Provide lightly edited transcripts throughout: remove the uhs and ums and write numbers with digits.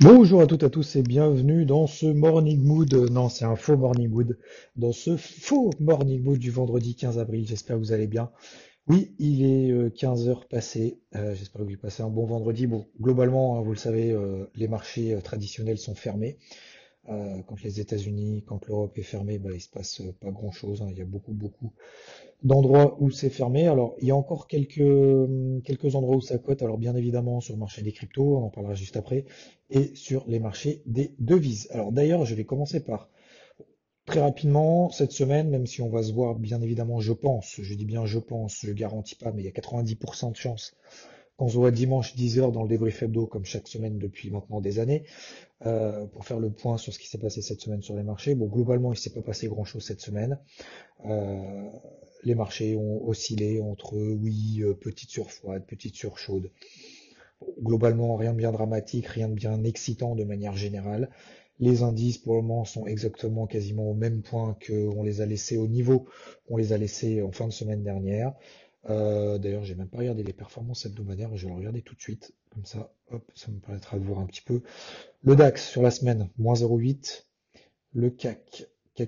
Bonjour à toutes et à tous et bienvenue dans ce Morning Mood, dans ce faux Morning Mood du vendredi 15 avril, j'espère que vous allez bien. Oui, il est 15h passé, j'espère que vous passez un bon vendredi. Bon, globalement, hein, vous le savez, les marchés traditionnels sont fermés. Quand les États-Unis, quand l'Europe est fermée, bah, il se passe pas grand-chose, hein. Il y a beaucoup d'endroits où c'est fermé. Alors, il y a encore quelques endroits où ça cote, alors bien évidemment sur le marché des cryptos, on en parlera juste après, et sur les marchés des devises. Alors d'ailleurs, je vais commencer par, très rapidement, cette semaine, même si on va se voir bien évidemment, je pense, je garantis pas, mais il y a 90% de chances qu'on se voit dimanche 10h dans le débrief hebdo, comme chaque semaine depuis maintenant des années, pour faire le point sur ce qui s'est passé cette semaine sur les marchés. Bon, globalement, il ne s'est pas passé grand-chose cette semaine. Les marchés ont oscillé entre, petite surfroide, petite surchaude. Globalement, rien de bien dramatique, rien de bien excitant de manière générale. Les indices, pour le moment, sont exactement quasiment au même point qu'on les a laissés au niveau qu'on les a laissés en fin de semaine dernière. D'ailleurs, j'ai même pas regardé les performances hebdomadaires, je vais le regarder tout de suite. Comme ça, hop, ça me permettra de voir un petit peu. Le DAX sur la semaine, moins 0,8. Le CAC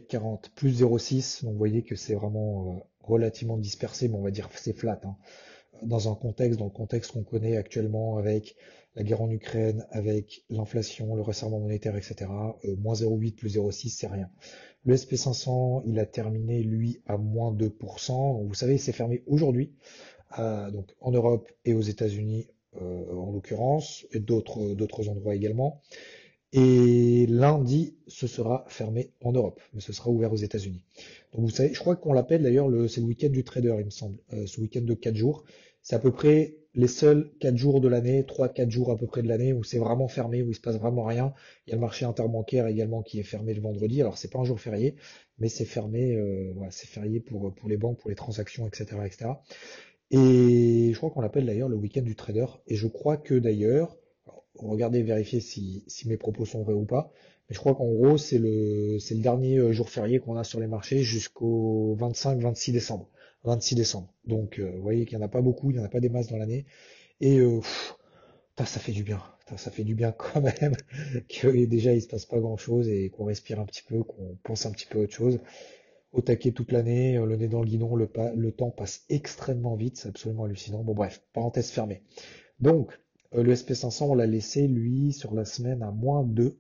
40, plus 0,6. Donc, vous voyez que c'est vraiment relativement dispersé, mais on va dire c'est flat, hein. Dans le contexte qu'on connaît actuellement avec la guerre en Ukraine, avec l'inflation, le resserrement monétaire, etc. Moins 0,8 plus 0,6, c'est rien. Le SP500, il a terminé, lui, à moins 2%. Vous savez, il s'est fermé aujourd'hui, donc en Europe et aux États-Unis, en l'occurrence, et d'autres endroits également. Et lundi, ce sera fermé en Europe, mais ce sera ouvert aux États-Unis. Donc vous savez, je crois qu'on l'appelle d'ailleurs, c'est le week-end du trader, il me semble, ce week-end de 4 jours. C'est à peu près les seuls 4 jours de l'année, 3-4 jours à peu près de l'année, où c'est vraiment fermé, où il se passe vraiment rien. Il y a le marché interbancaire également qui est fermé le vendredi. Alors c'est pas un jour férié, mais c'est fermé, voilà, c'est férié pour les banques, pour les transactions, etc., etc. Et je crois qu'on l'appelle d'ailleurs le week-end du trader. Et je crois que d'ailleurs, regardez, vérifiez si mes propos sont vrais ou pas, mais je crois qu'en gros c'est le dernier jour férié qu'on a sur les marchés jusqu'au 25-26 décembre. 26 décembre. Donc, vous voyez qu'il n'y en a pas beaucoup, il n'y en a pas des masses dans l'année. Et ça fait du bien. Ça fait du bien quand même que déjà il ne se passe pas grand-chose et qu'on respire un petit peu, qu'on pense un petit peu à autre chose. Au taquet toute l'année, le nez dans le guidon, le temps passe extrêmement vite, c'est absolument hallucinant. Bon bref, parenthèse fermée. Donc, le SP500, on l'a laissé, lui, sur la semaine à moins 2%,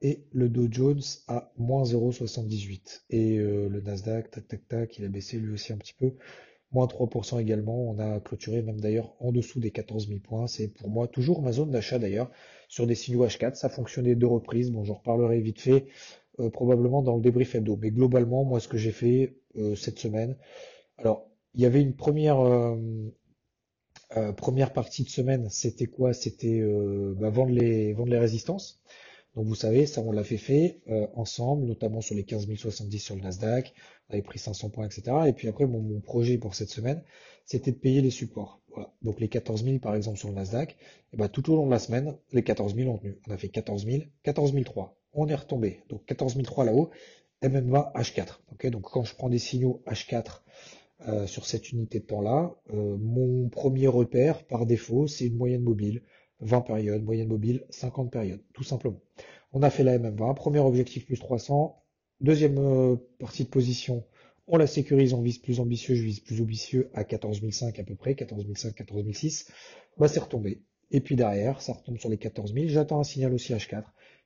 et le Dow Jones à moins 0,78. Et le Nasdaq, tac, il a baissé lui aussi un petit peu, moins 3% également. On a clôturé même d'ailleurs en dessous des 14 000 points. C'est pour moi toujours ma zone d'achat d'ailleurs, sur des signaux H4. Ça fonctionnait 2 reprises, bon j'en reparlerai vite fait, probablement dans le débrief hebdo. Mais globalement, moi ce que j'ai fait cette semaine, alors il y avait une première partie de semaine, c'était quoi? C'était vendre les résistances. Donc vous savez, ça on l'a fait ensemble, notamment sur les 15 070 sur le Nasdaq, on avait pris 500 points, etc. Et puis après, mon projet pour cette semaine, c'était de payer les supports. Voilà. Donc les 14 000 par exemple sur le Nasdaq, et ben, tout au long de la semaine, les 14 000 ont tenu. On a fait 14 000, 14 003, on est retombé. Donc 14 003 là-haut, MMA H4. Okay, donc quand je prends des signaux H4, sur cette unité de temps-là, mon premier repère, par défaut, c'est une moyenne mobile, 20 périodes, moyenne mobile, 50 périodes, tout simplement. On a fait la MM20, premier objectif plus 300, deuxième partie de position, on la sécurise, on vise plus ambitieux, je vise plus ambitieux à 14005 à peu près, 14005, 14006, bah c'est retombé. Et puis derrière, ça retombe sur les 14000, j'attends un signal aussi H4,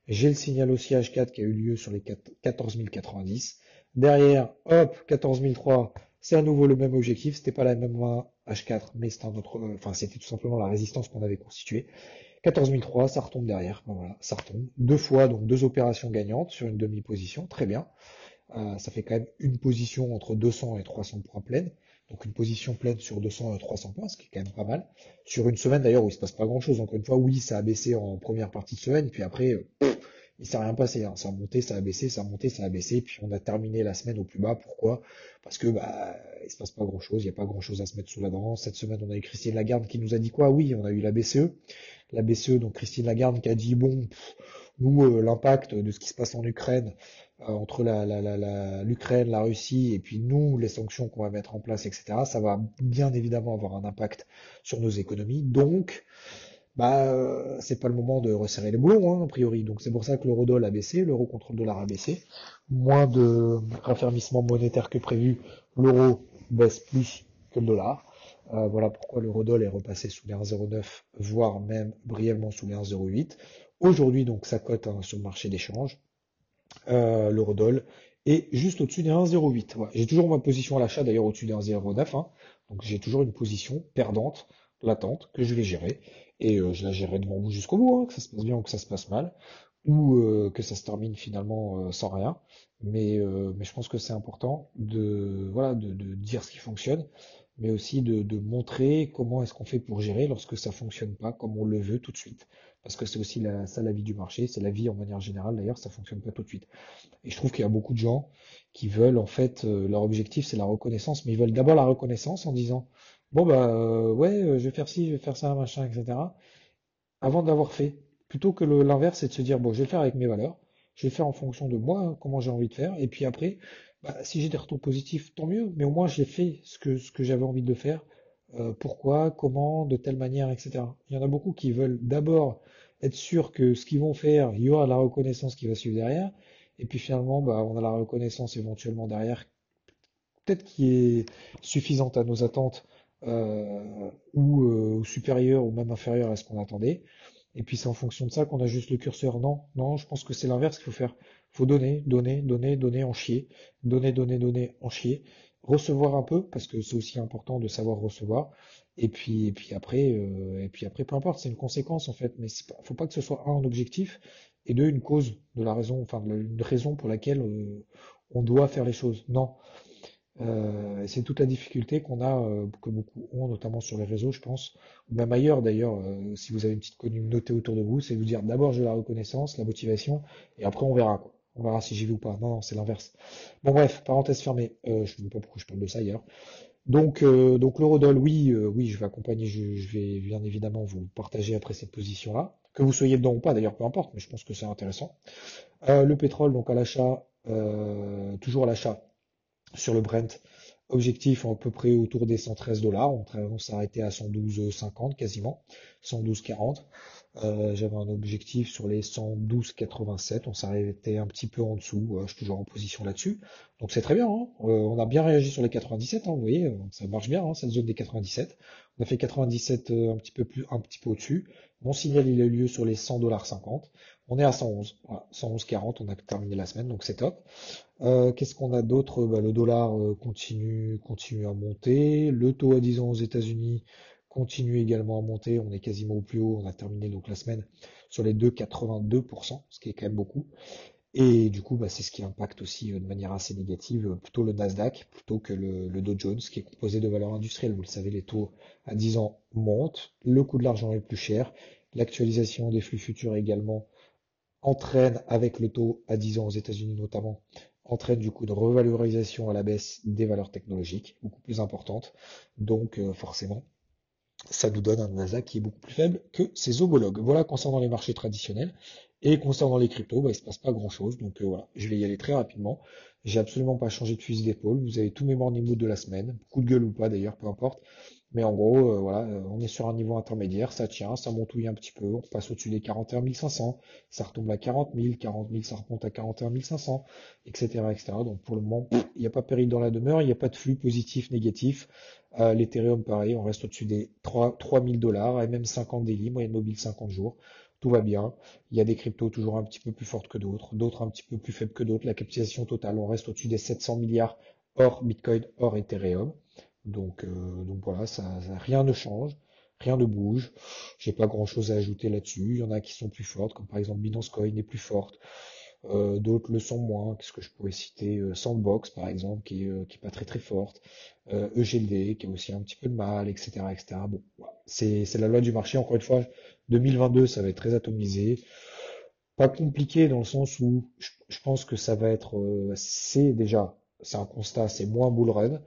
j'ai le signal aussi H4 qui a eu lieu sur les 14090, derrière, hop, 14003, c'est à nouveau le même objectif, c'était pas la même H4, mais c'était c'était tout simplement la résistance qu'on avait constituée. 14003, ça retombe derrière, ben voilà, ça retombe. 2 fois, donc 2 opérations gagnantes sur une demi-position, très bien. Ça fait quand même une position entre 200 et 300 points pleines. donc une position pleine sur 200-300 points, ce qui est quand même pas mal, sur une semaine d'ailleurs où il se passe pas grand chose, encore une fois, oui, ça a baissé en première partie de semaine, puis après, il s'est rien passé, hein. Ça a monté, ça a baissé, ça a monté, ça a baissé, puis on a terminé la semaine au plus bas, pourquoi? Parce que, il se passe pas grand chose, il n'y a pas grand chose à se mettre sous la dent, cette semaine, on a eu Christine Lagarde qui nous a dit quoi? Oui, on a eu la BCE, donc Christine Lagarde qui a dit, bon, nous, l'impact de ce qui se passe en Ukraine, entre l'Ukraine, la Russie, et puis nous, les sanctions qu'on va mettre en place, etc., ça va bien évidemment avoir un impact sur nos économies, donc, c'est pas le moment de resserrer les boulons, hein, a priori. Donc c'est pour ça que l'euro-dollar a baissé, l'euro contre le dollar a baissé. Moins de raffermissement monétaire que prévu, l'euro baisse plus que le dollar. Voilà pourquoi l'euro-dollar est repassé sous les 1,09, voire même brièvement sous les 1,08. Aujourd'hui donc ça cote hein, sur le marché d'échange. L'euro-dollar est juste au-dessus des 1,08. Ouais. J'ai toujours ma position à l'achat d'ailleurs au-dessus des 1,09. Hein. Donc j'ai toujours une position perdante, latente, que je vais gérer. Et je la gérerai de mon bout jusqu'au bout, hein, que ça se passe bien ou que ça se passe mal, ou que ça se termine finalement sans rien. Mais je pense que c'est important de dire ce qui fonctionne, mais aussi de montrer comment est-ce qu'on fait pour gérer lorsque ça fonctionne pas comme on le veut tout de suite. Parce que c'est aussi la vie du marché, c'est la vie en manière générale d'ailleurs, ça fonctionne pas tout de suite. Et je trouve qu'il y a beaucoup de gens qui veulent en fait, leur objectif c'est la reconnaissance, mais ils veulent d'abord la reconnaissance en disant bon je vais faire ci, je vais faire ça, machin, etc. Avant d'avoir fait, plutôt que l'inverse, c'est de se dire bon, je vais le faire avec mes valeurs, je vais le faire en fonction de moi, hein, comment j'ai envie de faire, et puis après, si j'ai des retours positifs, tant mieux, mais au moins j'ai fait ce que j'avais envie de faire, pourquoi, comment, de telle manière, etc. Il y en a beaucoup qui veulent d'abord être sûr que ce qu'ils vont faire, il y aura la reconnaissance qui va suivre derrière, et puis finalement, on a la reconnaissance éventuellement derrière, peut-être qui est suffisante à nos attentes. Ou supérieur ou même inférieur à ce qu'on attendait, et puis c'est en fonction de ça qu'on ajuste le curseur. Non, je pense que c'est l'inverse qu'il faut faire. Il faut donner, en chier, recevoir un peu, parce que c'est aussi important de savoir recevoir, et puis après peu importe, c'est une conséquence en fait, mais faut pas que ce soit un objectif et deux une cause de la raison, enfin une raison pour laquelle on doit faire les choses. Non. C'est toute la difficulté qu'on a, que beaucoup ont, notamment sur les réseaux, je pense, ou même ailleurs d'ailleurs, si vous avez une petite communauté autour de vous, c'est de vous dire d'abord je veux la reconnaissance, la motivation, et après on verra quoi. On verra si j'y vais ou pas. Non, c'est l'inverse. Bon bref, parenthèse fermée, je ne sais pas pourquoi je parle de ça ailleurs. Donc l'eurodoll, oui, je vais accompagner, je vais bien évidemment vous partager après cette position-là, que vous soyez dedans ou pas d'ailleurs, peu importe, mais je pense que c'est intéressant. Le pétrole, donc à l'achat, toujours à l'achat. Sur le Brent, objectif à peu près autour des 113$, on s'est arrêté à 112,50 quasiment, 112,40, j'avais un objectif sur les 112,87, on s'est arrêté un petit peu en dessous, je suis toujours en position là-dessus, donc c'est très bien, hein. On a bien réagi sur les 97, hein, vous voyez, ça marche bien, hein, cette zone des 97, on a fait 97 un petit peu au-dessus, mon signal il a eu lieu sur les 100,50$, on est à 111, voilà, 111,40, on a terminé la semaine, donc c'est top. Qu'est-ce qu'on a d'autre? Le dollar continue à monter, le taux à 10 ans aux États-Unis continue également à monter, on est quasiment au plus haut, on a terminé donc la semaine sur les 2,82%, ce qui est quand même beaucoup, et du coup c'est ce qui impacte aussi de manière assez négative plutôt le Nasdaq plutôt que le Dow Jones qui est composé de valeurs industrielles, vous le savez, les taux à 10 ans montent, le coût de l'argent est plus cher, l'actualisation des flux futurs également entraîne avec le taux à 10 ans aux États-Unis notamment, entraîne du coup de revalorisation à la baisse des valeurs technologiques, beaucoup plus importante, donc forcément, ça nous donne un Nasdaq qui est beaucoup plus faible que ses homologues. Voilà concernant les marchés traditionnels, et concernant les cryptos, il ne se passe pas grand chose, donc voilà, je vais y aller très rapidement, j'ai absolument pas changé de fusil d'épaule, vous avez tous mes morning mood de la semaine, coup de gueule ou pas d'ailleurs, peu importe, mais en gros, on est sur un niveau intermédiaire, ça tient, ça montouille un petit peu, on passe au-dessus des 41 500, ça retombe à 40 000, ça remonte à 41 500, etc. Donc pour le moment, il n'y a pas péril dans la demeure, il n'y a pas de flux positif, négatif. L'Ethereum, pareil, on reste au-dessus des 3 000$, et même 50 daily, moyenne mobile 50 jours. Tout va bien, il y a des cryptos toujours un petit peu plus fortes que d'autres un petit peu plus faibles que d'autres, la capitalisation totale, on reste au-dessus des 700 milliards hors Bitcoin, hors Ethereum. Donc voilà, ça, rien ne change, rien ne bouge, j'ai pas grand chose à ajouter là-dessus, il y en a qui sont plus fortes, comme par exemple Binance Coin est plus forte, d'autres le sont moins. Qu'est-ce que je pourrais citer? Sandbox, par exemple, qui est pas très très forte. EGLD, qui a aussi un petit peu de mal, etc. etc. Bon, voilà. C'est la loi du marché. Encore une fois, 2022, ça va être très atomisé. Pas compliqué dans le sens où je pense que ça va être... c'est un constat, c'est moins bull run,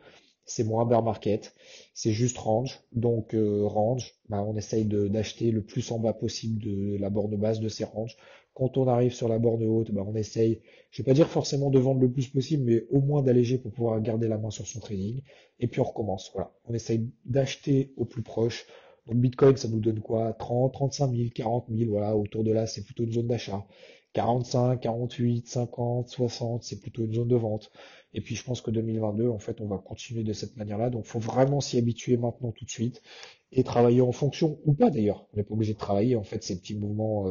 c'est moins bear market, c'est juste range. Donc range, on essaye d'acheter le plus en bas possible de la borne basse de ces ranges. Quand on arrive sur la borne haute, on essaye, je ne vais pas dire forcément de vendre le plus possible, mais au moins d'alléger pour pouvoir garder la main sur son trading. Et puis on recommence. Voilà. On essaye d'acheter au plus proche. Donc Bitcoin, ça nous donne quoi? 30, 35 000, 40 000, voilà, autour de là, c'est plutôt une zone d'achat. 45, 48, 50, 60, c'est plutôt une zone de vente. Et puis je pense que 2022, en fait, on va continuer de cette manière-là. Donc il faut vraiment s'y habituer maintenant tout de suite et travailler en fonction, ou pas d'ailleurs. On n'est pas obligé de travailler, en fait, ces petits mouvements...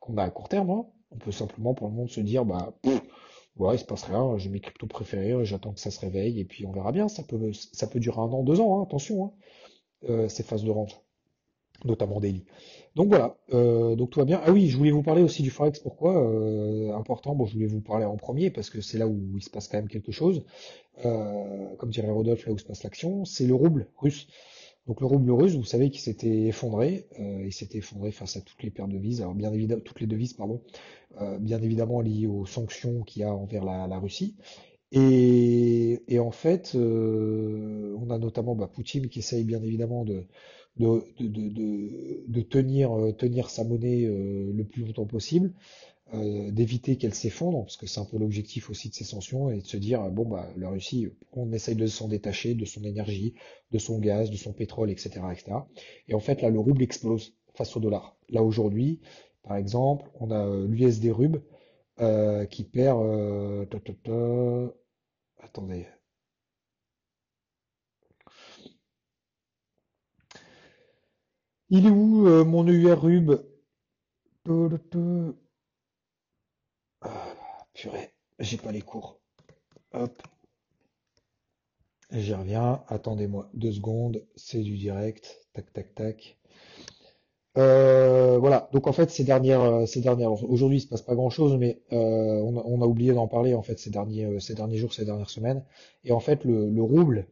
qu'on a à court terme, on peut simplement pour le moment se dire, il se passe rien, j'ai mes cryptos préférés, j'attends que ça se réveille, et puis on verra bien, ça peut durer un an, 2 ans, attention, ces phases de range, notamment daily. Donc voilà, donc tout va bien. Ah oui, je voulais vous parler aussi du Forex, pourquoi important, je voulais vous parler en premier, parce que c'est là où il se passe quand même quelque chose, comme dirait Rodolphe, là où se passe l'action, c'est le rouble russe. Donc le rouble russe, vous savez qu'il s'était effondré, face à toutes les paires de devises, alors bien évidemment toutes les devises, bien évidemment liées aux sanctions qu'il y a envers la Russie. Et en fait, on a notamment Poutine qui essaye bien évidemment de tenir sa monnaie le plus longtemps possible, d'éviter qu'elle s'effondre, parce que c'est un peu l'objectif aussi de ces sanctions, et de se dire, la Russie, on essaye de s'en détacher, de son énergie, de son gaz, de son pétrole, etc., etc. Et en fait, là, le rouble explose face au dollar. Là, aujourd'hui, par exemple, on a l'USD ruble qui perd... Attendez... Il est où, mon EUR rube? Purée, j'ai pas les cours. Hop. J'y reviens. Attendez-moi 2 secondes. C'est du direct. Tac, tac, tac. Voilà. Donc, en fait, aujourd'hui, il se passe pas grand chose, mais, on a oublié d'en parler, en fait, ces derniers jours, ces dernières semaines. Et en fait, le rouble,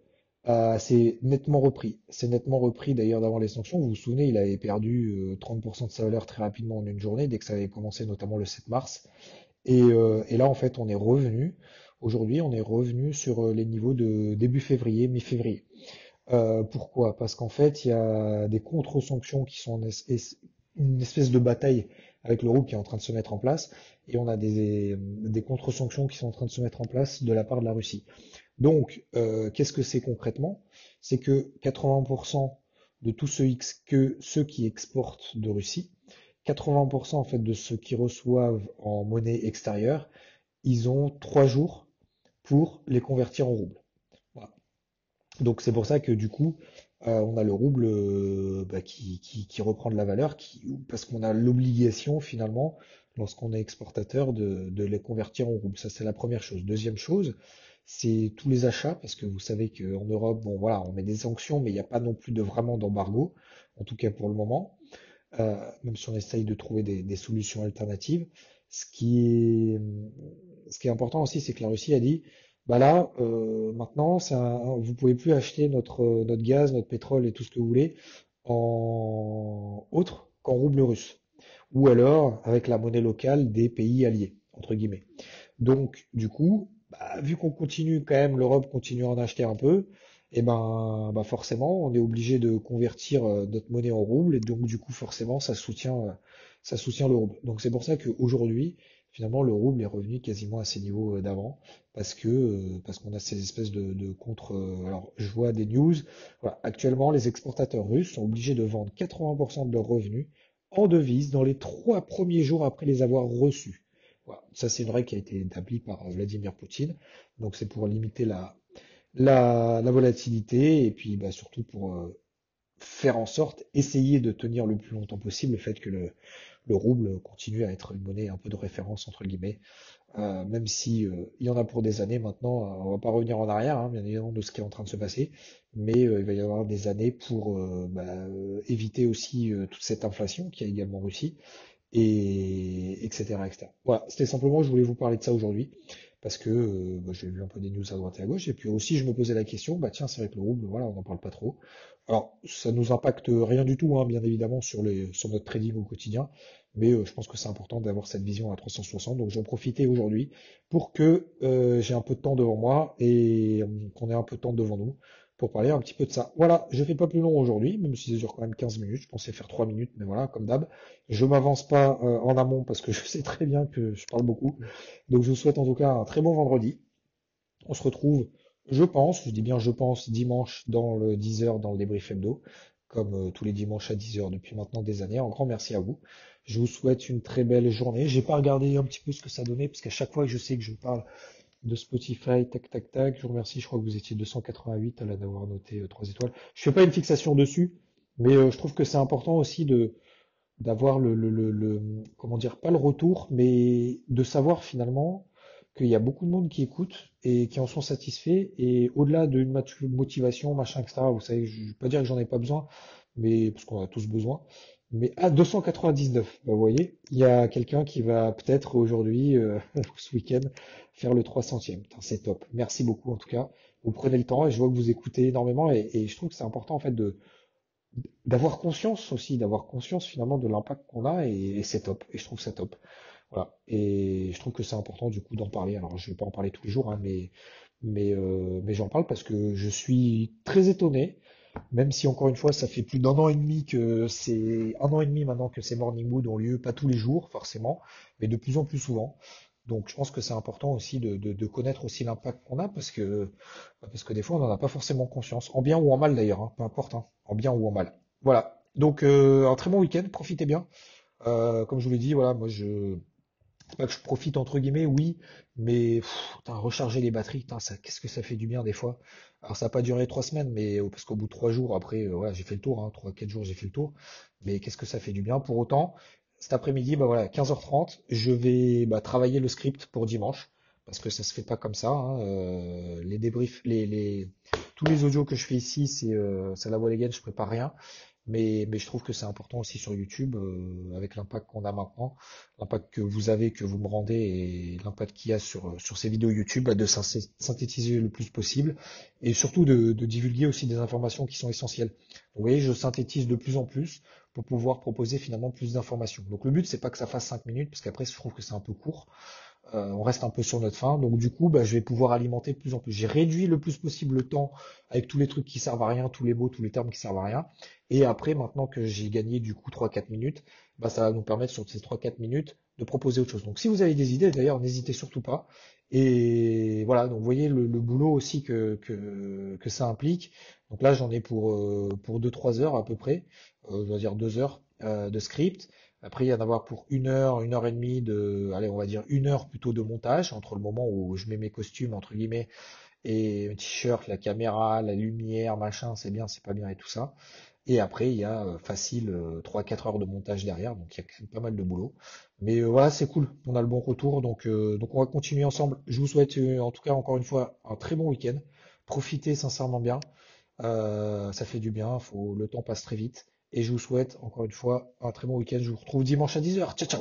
c'est nettement repris. C'est nettement repris d'ailleurs d'avant les sanctions. Vous vous souvenez, il avait perdu 30% de sa valeur très rapidement en une journée, dès que ça avait commencé, notamment le 7 mars. Et là, en fait, on est revenu. Aujourd'hui, on est revenu sur les niveaux de début février, mi-février. Pourquoi? Parce qu'en fait, il y a des contre-sanctions qui sont une espèce de bataille avec le rouble qui est en train de se mettre en place. Et on a des contre-sanctions qui sont en train de se mettre en place de la part de la Russie. Donc, qu'est-ce que c'est concrètement? C'est que 80% de tous ceux qui exportent de Russie, 80% en fait de ceux qui reçoivent en monnaie extérieure, ils ont 3 jours pour les convertir en roubles. Voilà. Donc c'est pour ça que du coup, on a le rouble qui reprend de la valeur, parce qu'on a l'obligation finalement, lorsqu'on est exportateur, de les convertir en roubles. Ça c'est la première chose. Deuxième chose, c'est tous les achats, parce que vous savez qu'en Europe, on met des sanctions, mais il n'y a pas non plus vraiment d'embargo, en tout cas pour le moment, même si on essaye de trouver des solutions alternatives. Ce qui est important aussi, c'est que la Russie a dit, maintenant, vous ne pouvez plus acheter notre gaz, notre pétrole et tout ce que vous voulez, en autre qu'en rouble russe, ou alors avec la monnaie locale des pays alliés, entre guillemets. Donc, du coup... vu qu'on continue quand même, l'Europe continue à en acheter un peu, et forcément, on est obligé de convertir notre monnaie en rouble, et donc du coup, forcément, ça soutient le rouble. Donc c'est pour ça qu'aujourd'hui, finalement, le rouble est revenu quasiment à ses niveaux d'avant, parce qu'on a ces espèces de contre... Alors, je vois des news, voilà, actuellement, les exportateurs russes sont obligés de vendre 80% de leurs revenus en devises dans les 3 premiers jours après les avoir reçus. Ça, c'est une règle qui a été établie par Vladimir Poutine. Donc, c'est pour limiter la volatilité et puis surtout pour faire en sorte, essayer de tenir le plus longtemps possible le fait que le rouble continue à être une monnaie un peu de référence, entre guillemets, même si il y en a pour des années maintenant. On va pas revenir en arrière, bien évidemment, de ce qui est en train de se passer, mais il va y avoir des années pour éviter aussi toute cette inflation qu'il y a également en Russie. et etc., etc. Voilà, c'était simplement, je voulais vous parler de ça aujourd'hui, parce que j'ai vu un peu des news à droite et à gauche, et puis aussi je me posais la question, bah tiens, c'est vrai que le rouble, voilà, on n'en parle pas trop. Alors, ça nous impacte rien du tout, hein, bien évidemment, sur notre trading au quotidien, mais je pense que c'est important d'avoir cette vision à 360, donc j'en profitais aujourd'hui pour que j'ai un peu de temps devant moi, et qu'on ait un peu de temps devant nous, pour parler un petit peu de ça. Voilà, je fais pas plus long aujourd'hui, même si ça dure quand même 15 minutes, je pensais faire 3 minutes, mais voilà, comme d'hab, je m'avance pas en amont parce que je sais très bien que je parle beaucoup, donc je vous souhaite en tout cas un très bon vendredi, on se retrouve, je pense, je dis bien je pense, dimanche dans le 10h, dans le débrief hebdo, comme tous les dimanches à 10h depuis maintenant des années, un grand merci à vous, je vous souhaite une très belle journée, j'ai pas regardé un petit peu ce que ça donnait, parce qu'à chaque fois que je sais que je parle de Spotify, tac, je vous remercie, je crois que vous étiez 288 à l'avoir noté 3 étoiles, je fais pas une fixation dessus, mais je trouve que c'est important aussi de d'avoir le comment dire, pas le retour, mais de savoir finalement qu'il y a beaucoup de monde qui écoute et qui en sont satisfaits, et au-delà d'une motivation, machin, etc., vous savez, je vais pas dire que j'en ai pas besoin, mais parce qu'on a tous besoin, mais à 299, bah vous voyez, il y a quelqu'un qui va peut-être aujourd'hui, ce week-end, faire le 300e. Putain, c'est top. Merci beaucoup en tout cas. Vous prenez le temps et je vois que vous écoutez énormément, et je trouve que c'est important en fait d'avoir conscience aussi, d'avoir conscience finalement de l'impact qu'on a, et c'est top. Et je trouve ça top. Voilà. Et je trouve que c'est important du coup d'en parler. Alors je vais pas en parler tous les jours, hein, mais j'en parle parce que je suis très étonné. Même si encore une fois ça fait plus d'un an et demi que c'est un an et demi maintenant que ces morning moods ont lieu, pas tous les jours forcément, mais de plus en plus souvent. Donc je pense que c'est important aussi de connaître aussi l'impact qu'on a, parce que des fois on n'en a pas forcément conscience, en bien ou en mal d'ailleurs, hein, peu importe, hein, en bien ou en mal. Voilà. Donc un très bon week-end, profitez bien. Comme je vous l'ai dit, voilà, moi c'est pas que je profite entre guillemets, oui, mais recharger les batteries, qu'est-ce que ça fait du bien des fois. Alors ça n'a pas duré 3 semaines, mais parce qu'au bout de 3 jours, après, voilà, j'ai fait le tour, hein, 3-4 jours j'ai fait le tour, mais qu'est-ce que ça fait du bien. Pour autant, cet après-midi, bah voilà, 15h30, je vais travailler le script pour dimanche, parce que ça se fait pas comme ça, hein, les débriefs, tous les audios que je fais ici, c'est la voix légale, je prépare rien. Mais je trouve que c'est important aussi sur YouTube, avec l'impact qu'on a maintenant, l'impact que vous avez, que vous me rendez, et l'impact qu'il y a sur ces vidéos YouTube, de synthétiser le plus possible, et surtout de divulguer aussi des informations qui sont essentielles. Vous voyez, je synthétise de plus en plus pour pouvoir proposer finalement plus d'informations. Donc le but, c'est pas que ça fasse 5 minutes, parce qu'après, je trouve que c'est un peu court. On reste un peu sur notre fin, donc du coup je vais pouvoir alimenter de plus en plus. J'ai réduit le plus possible le temps avec tous les trucs qui servent à rien, tous les mots, tous les termes qui servent à rien, et après maintenant que j'ai gagné du coup 3-4 minutes, ça va nous permettre sur ces 3-4 minutes de proposer autre chose. Donc si vous avez des idées d'ailleurs, n'hésitez surtout pas, et voilà, donc vous voyez le boulot aussi que ça implique. Donc là j'en ai pour 2-3 heures à peu près, je dois dire 2 heures de script. Après, il y en a avoir pour 1 heure, 1 heure et demie on va dire 1 heure plutôt de montage, entre le moment où je mets mes costumes, entre guillemets, et le t-shirt, la caméra, la lumière, machin, c'est bien, c'est pas bien et tout ça. Et après, il y a facile 3-4 heures de montage derrière, donc il y a pas mal de boulot. Mais voilà, c'est cool, on a le bon retour, donc on va continuer ensemble. Je vous souhaite en tout cas encore une fois un très bon week-end. Profitez sincèrement bien, ça fait du bien, le temps passe très vite. Et je vous souhaite encore une fois un très bon week-end. Je vous retrouve dimanche à 10h. Ciao, ciao.